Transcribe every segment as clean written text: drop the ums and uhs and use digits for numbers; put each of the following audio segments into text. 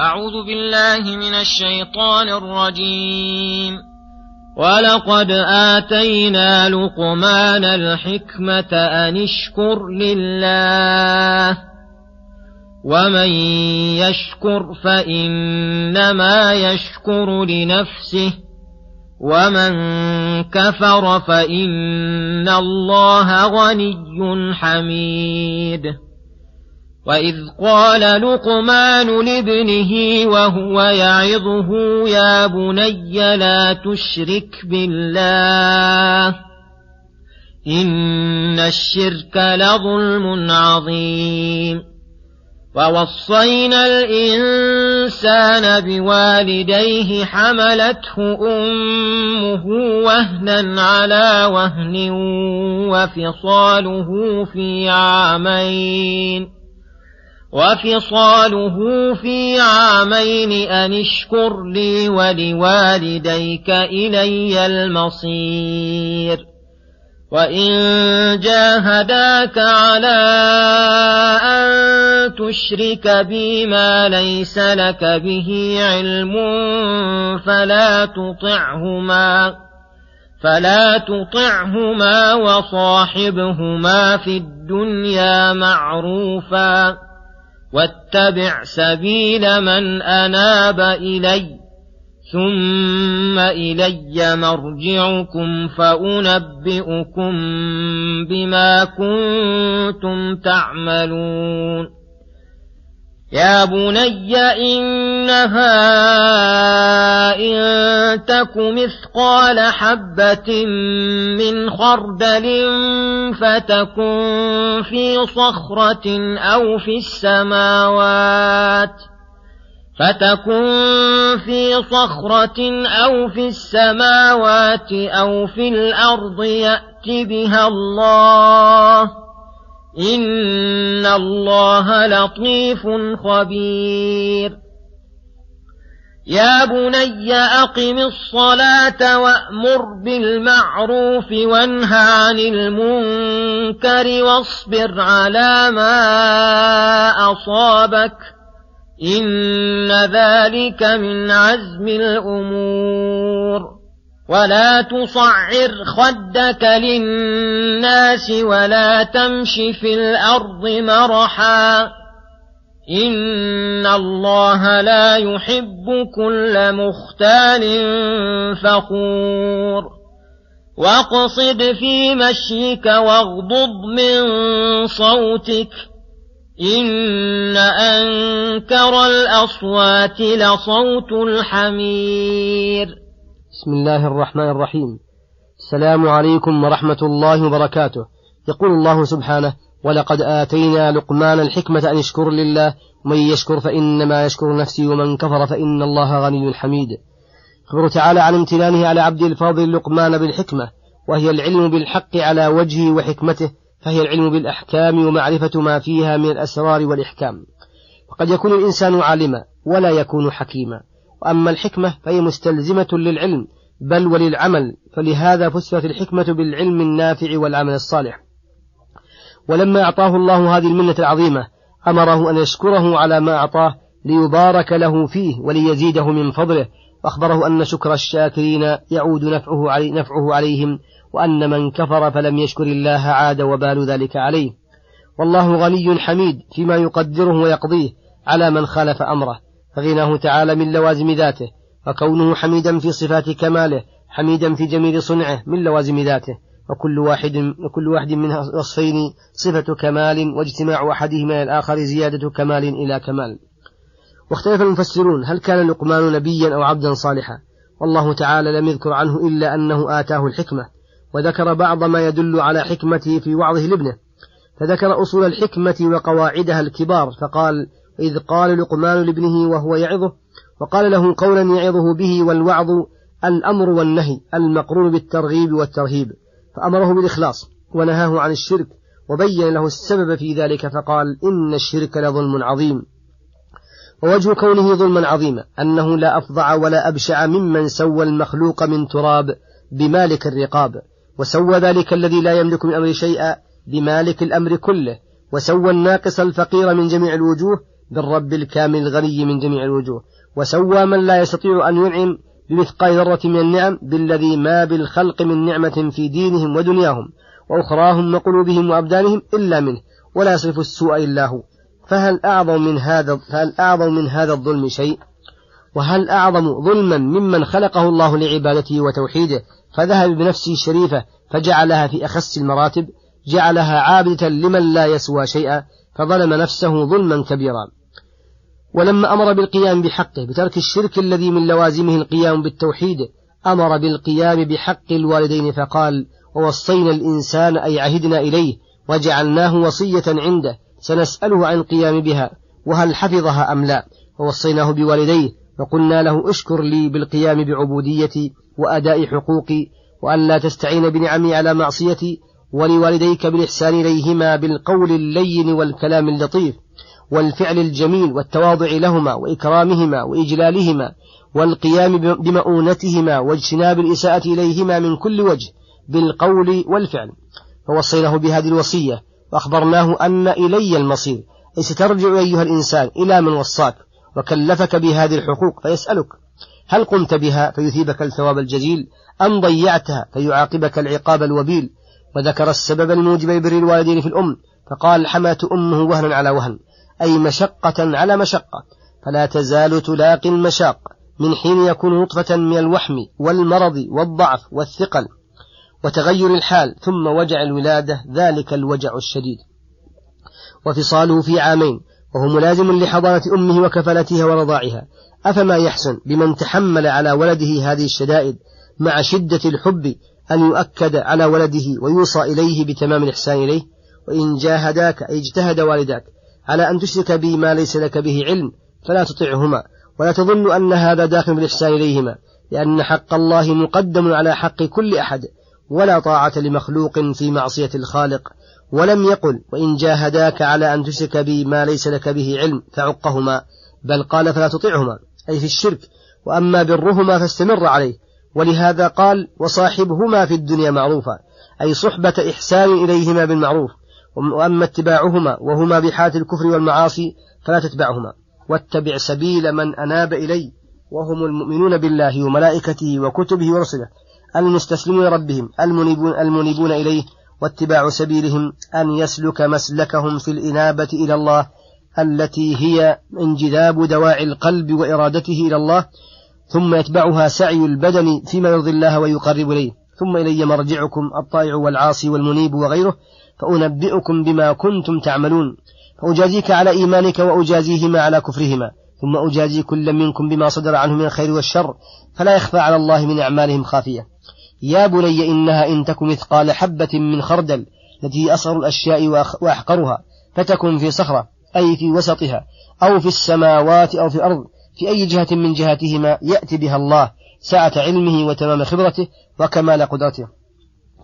أعوذ بالله من الشيطان الرجيم. ولقد آتينا لقمان الحكمة أن اشكر لله، ومن يشكر فإنما يشكر لنفسه، ومن كفر فإن الله غني حميد. وإذ قال لقمان لابنه وهو يعظه يا بني لا تشرك بالله إن الشرك لظلم عظيم. ووصينا الإنسان بوالديه حملته أمه وهنا على وهن وفصاله في عامين أن اشكر لي ولوالديك إلي المصير. وإن جاهداك على أن تشرك بي ما ليس لك به علم فلا تطعهما وصاحبهما في الدنيا معروفا، واتبع سبيل من أناب إلي، ثم إلي مرجعكم فأنبئكم بما كنتم تعملون. يا بني إنها إن تك مثقال حبة من خردل فتكن في صخرة أو في السماوات أو في الأرض يأت بها الله، إن الله لطيف خبير. يا بني أقم الصلاة وأمر بالمعروف وانه عن المنكر واصبر على ما أصابك، إن ذلك من عزم الأمور. ولا تصعر خدك للناس ولا تمش في الأرض مرحا، إن الله لا يحب كل مختال فخور. واقصد في مشيك واغضض من صوتك، إن أنكر الأصوات لصوت الحمير. بسم الله الرحمن الرحيم. السلام عليكم ورحمة الله وبركاته. يقول الله سبحانه: ولقد آتينا لقمان الحكمة أن اشكر لله، ومن يشكر فإنما يشكر نفسه، ومن كفر فإن الله غني حميد. يخبر تعالى عن امتنانه على عبده الفاضل لقمان بالحكمة، وهي العلم بالحق على وجهه وحكمته، فهي العلم بالأحكام ومعرفة ما فيها من الأسرار والإحكام. وقد يكون الإنسان عالما ولا يكون حكيما، وأما الحكمة فهي مستلزمة للعلم بل وللعمل، فلهذا فسرت الحكمة بالعلم النافع والعمل الصالح. ولما أعطاه الله هذه المنة العظيمة أمره أن يشكره على ما أعطاه ليبارك له فيه وليزيده من فضله، وأخبره أن شكر الشاكرين يعود نفعه عليهم، وأن من كفر فلم يشكر الله عاد وبال ذلك عليه. والله غني حميد فيما يقدره ويقضيه على من خالف أمره، فغناه تعالى من لوازم ذاته، وكونه حميدا في صفات كماله حميدا في جميل صنعه من لوازم ذاته، وكل واحد من وصفين صفة كمال، واجتماع أحدهما الآخر زيادة كمال إلى كمال. واختلف المفسرون هل كان لقمان نبيا أو عبدا صالحا، والله تعالى لم يذكر عنه إلا أنه آتاه الحكمة، وذكر بعض ما يدل على حكمته في وعظه لابنه، فذكر أصول الحكمة وقواعدها الكبار، فقال: إذ قال لقمان لابنه وهو يعظه، وقال له قولا يعظه به، والوعظ الأمر والنهي المقرون بالترغيب والترهيب، فأمره بالإخلاص ونهاه عن الشرك، وبين له السبب في ذلك فقال: إن الشرك لظلم عظيم. ووجه كونه ظلما عظيما أنه لا أفظع ولا أبشع ممن سوى المخلوق من تراب بمالك الرقاب، وسوى ذلك الذي لا يملك من أمر شيئا بمالك الأمر كله، وسوى الناقص الفقير من جميع الوجوه بالرب الكامل الغني من جميع الوجوه. وسوى من لا يستطيع أن ينعم بمثقال ذرة من النعم بالذي ما بالخلق من نعمة في دينهم ودنياهم وأخراهم وقلوبهم وأبدانهم إلا منه، ولا يصرف السوء إلا هو. فهل أعظم من هذا الظلم شيء؟ وهل أعظم ظلما ممن خلقه الله لعبادته وتوحيده فذهب بنفسه الشريفة فجعلها في أخس المراتب، جعلها عابدة لمن لا يسوى شيئا، فظلم نفسه ظلما كبيرا. ولما أمر بالقيام بحقه بترك الشرك الذي من لوازمه القيام بالتوحيد، أمر بالقيام بحق الوالدين فقال: ووصينا الإنسان، أي عهدنا إليه وجعلناه وصية عنده سنسأله عن قيام بها، وهل حفظها أم لا؟ ووصيناه بوالديه وقلنا له: اشكر لي بالقيام بعبوديتي وأداء حقوقي، وأن لا تستعين بنعمي على معصيتي، ولوالديك بالإحسان إليهما بالقول اللين والكلام اللطيف والفعل الجميل، والتواضع لهما وإكرامهما وإجلالهما، والقيام بمؤونتهما واجتناب الإساءة إليهما من كل وجه بالقول والفعل. فوصيناه بهذه الوصية وأخبرناه أن إلي المصير، أي سترجع أيها الإنسان إلى من وصاك وكلفك بهذه الحقوق فيسألك: هل قمت بها فيثيبك الثواب الجزيل، أم ضيعتها فيعاقبك العقاب الوبيل؟ وذكر السبب الموجب لبر الوالدين في الأم فقال: حمات أمه وهنا على وهن، أي مشقة على مشقة، فلا تزال تلاقي المشاق من حين يكون نطفة من الوحم والمرض والضعف والثقل وتغير الحال، ثم وجع الولادة، ذلك الوجع الشديد، وفصاله في عامين، وهو ملازم لحضانة أمه وكفلتها ورضاعها. أفما يحسن بمن تحمل على ولده هذه الشدائد مع شدة الحب أن يؤكد على ولده ويوصى إليه بتمام الإحسان إليه؟ وإن جاهداك، أي اجتهد والداك، على أن تشرك به ما ليس لك به علم فلا تطعهما، ولا تظن أن هذا داخل بالإحسان إليهما، لأن حق الله مقدم على حق كل أحد، ولا طاعة لمخلوق في معصية الخالق. ولم يقل: وإن جاهداك على أن تشرك به ما ليس لك به علم فعقهما، بل قال: فلا تطعهما، أي في الشرك، وأما برهما فاستمر عليه. ولهذا قال: وصاحبهما في الدنيا معروفا، أي صحبة إحسان إليهما بالمعروف، وأما اتباعهما وهما بحالة الكفر والمعاصي فلا تتبعهما، واتبع سبيل من أناب إلي، وهم المؤمنون بالله وملائكته وكتبه ورسله المستسلمون ربهم المنيبون إليه، واتباع سبيلهم أن يسلك مسلكهم في الإنابة إلى الله التي هي انجذاب دواعي القلب وإرادته إلى الله، ثم يتبعها سعي البدن فيما يرضي الله ويقرب إليه. ثم إلي مرجعكم الطائع والعاصي والمنيب وغيره، فأنبئكم بما كنتم تعملون، فأجازيك على إيمانك وأجازيهما على كفرهما، ثم أجازي كل منكم بما صدر عنه من الخير والشر، فلا يخفى على الله من أعمالهم خافية. يا بني إنها إن تك مثقال حبة من خردل، التي أصغر الأشياء وأحقرها، فتكن في صخرة، أي في وسطها، أو في السماوات أو في الأرض، في أي جهة من جهاتهما يأتي بها الله سعة علمه وتمام خبرته وكمال قدرته.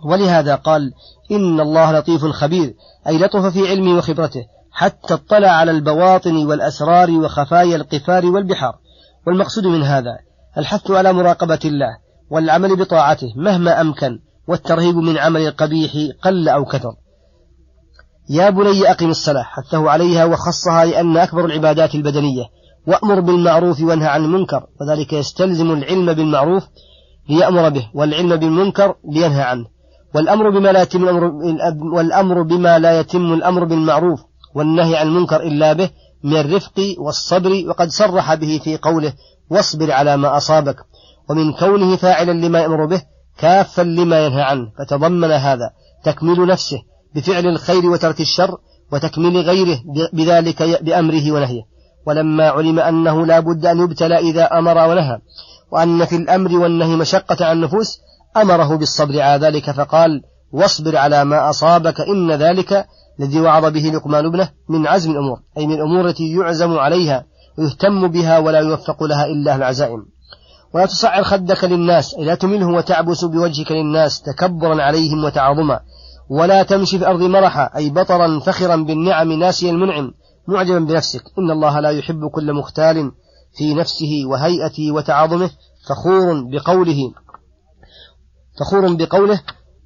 ولهذا قال: إن الله لطيف خبير، أي لطف في علمه وخبرته حتى اطلع على البواطن والأسرار وخفايا القفار والبحار. والمقصود من هذا الحث على مراقبة الله والعمل بطاعته مهما أمكن، والترهيب من عمل القبيح قل أو كثر. يا بني أقم الصلاة، حثه عليها وخصها لأن أكبر العبادات البدنية. وأمر بالمعروف وانهى عن المنكر، وذلك يستلزم العلم بالمعروف ليأمر به، والعلم بالمنكر لينهى عنه. والأمر بما لا يتم الأمر بالمعروف والنهي عن المنكر إلا به من الرفق والصبر، وقد صرح به في قوله: واصبر على ما أصابك، ومن كونه فاعلا لما يأمر به كافا لما ينهى عنه، فتضمن هذا تكميل نفسه بفعل الخير وترك الشر، وتكميل غيره بذلك بأمره ونهيه. ولما علم أنه لا بد أن يبتلى إذا أمر ونهى، وأن في الأمر والنهي مشقة عن النفوس، أمره بالصبر على ذلك فقال: واصبر على ما أصابك إن ذلك، الذي وعظ به لقمان ابنه من عزم الأمور، أي من الأمور التي يعزم عليها ويهتم بها ولا يوفق لها إلا العزائم. ولا تصعر خدك للناس، أي لا تمله وتعبس بوجهك للناس تكبرا عليهم وتعظما. ولا تمشي في الأرض مرحا، أي بطرا فخرا بالنعم ناسيا المنعم معجبا بنفسك، إن الله لا يحب كل مختال في نفسه وهيئته وتعظمه فخور بقوله.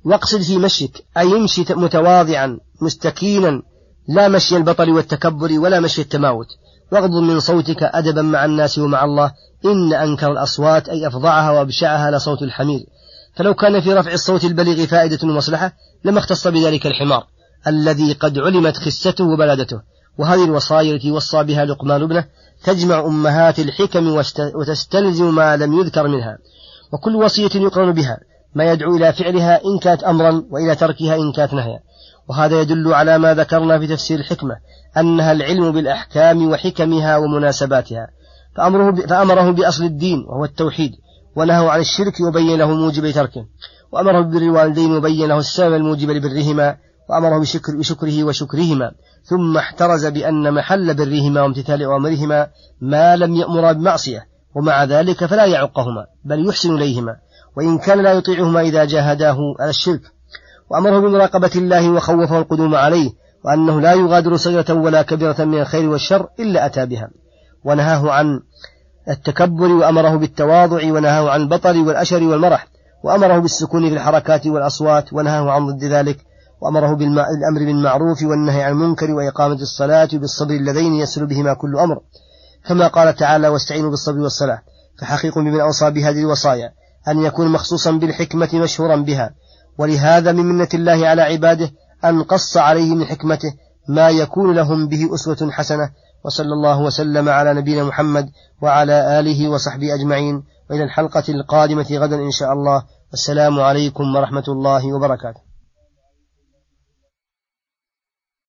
واقصد في مشيك، أي امشي متواضعا مستكينا، لا مشي البطل والتكبر ولا مشي التماوت. واغضض من صوتك أدبا مع الناس ومع الله، إن أنكر الأصوات أي أفظعها وأبشعها لصوت الحمير. فلو كان في رفع الصوت البليغ فائدة ومصلحة لما اختص بذلك الحمار الذي قد علمت خسته وبلادته. وهذه الوصايا التي وصى بها لقمان ابنه تجمع أمهات الحكم وتستلزم ما لم يذكر منها، وكل وصية يقرن بها ما يدعو إلى فعلها إن كانت أمرا وإلى تركها إن كانت نهيا. وهذا يدل على ما ذكرنا في تفسير الحكمة أنها العلم بالأحكام وحكمها ومناسباتها، فأمره بأصل الدين وهو التوحيد، ونهى عن الشرك وبين له موجب تركه، وأمره ببر الوالدين وبين له السبب الموجب لبرهما، وأمره بشكره وشكرهما. ثم احترز بأن محل برهما وامتثال أوامرهما ما لم يأمر بمعصية، ومع ذلك فلا يعقهما بل يحسن إليهما، وإن كان لا يطيعهما إذا جاهداه على الشرك. وأمره بمراقبة الله وخوفه القدوم عليه، وأنه لا يغادر صغيرة ولا كبيرة من الخير والشر إلا أتى بها. ونهاه عن التكبر، وأمره بالتواضع، ونهاه عن البطل والأشر والمرح، وأمره بالسكون في الحركات والأصوات، ونهاه عن ضد ذلك. وأمره بالأمر بالمعروف والنهي عن المنكر، وإقامة الصلاة، وبالصبر اللذين يسر بهما كل أمر، كما قال تعالى: واستعينوا بالصبر والصلاة. فحقيق بمن أوصى بهذه الوصايا أن يكون مخصوصا بالحكمة مشهورا بها، ولهذا من منة الله على عباده أن قص عليه من حكمته ما يكون لهم به أسوة حسنة. وصلى الله وسلم على نبينا محمد وعلى آله وصحبه أجمعين، وإلى الحلقة القادمة غدا إن شاء الله. والسلام عليكم ورحمة الله وبركاته.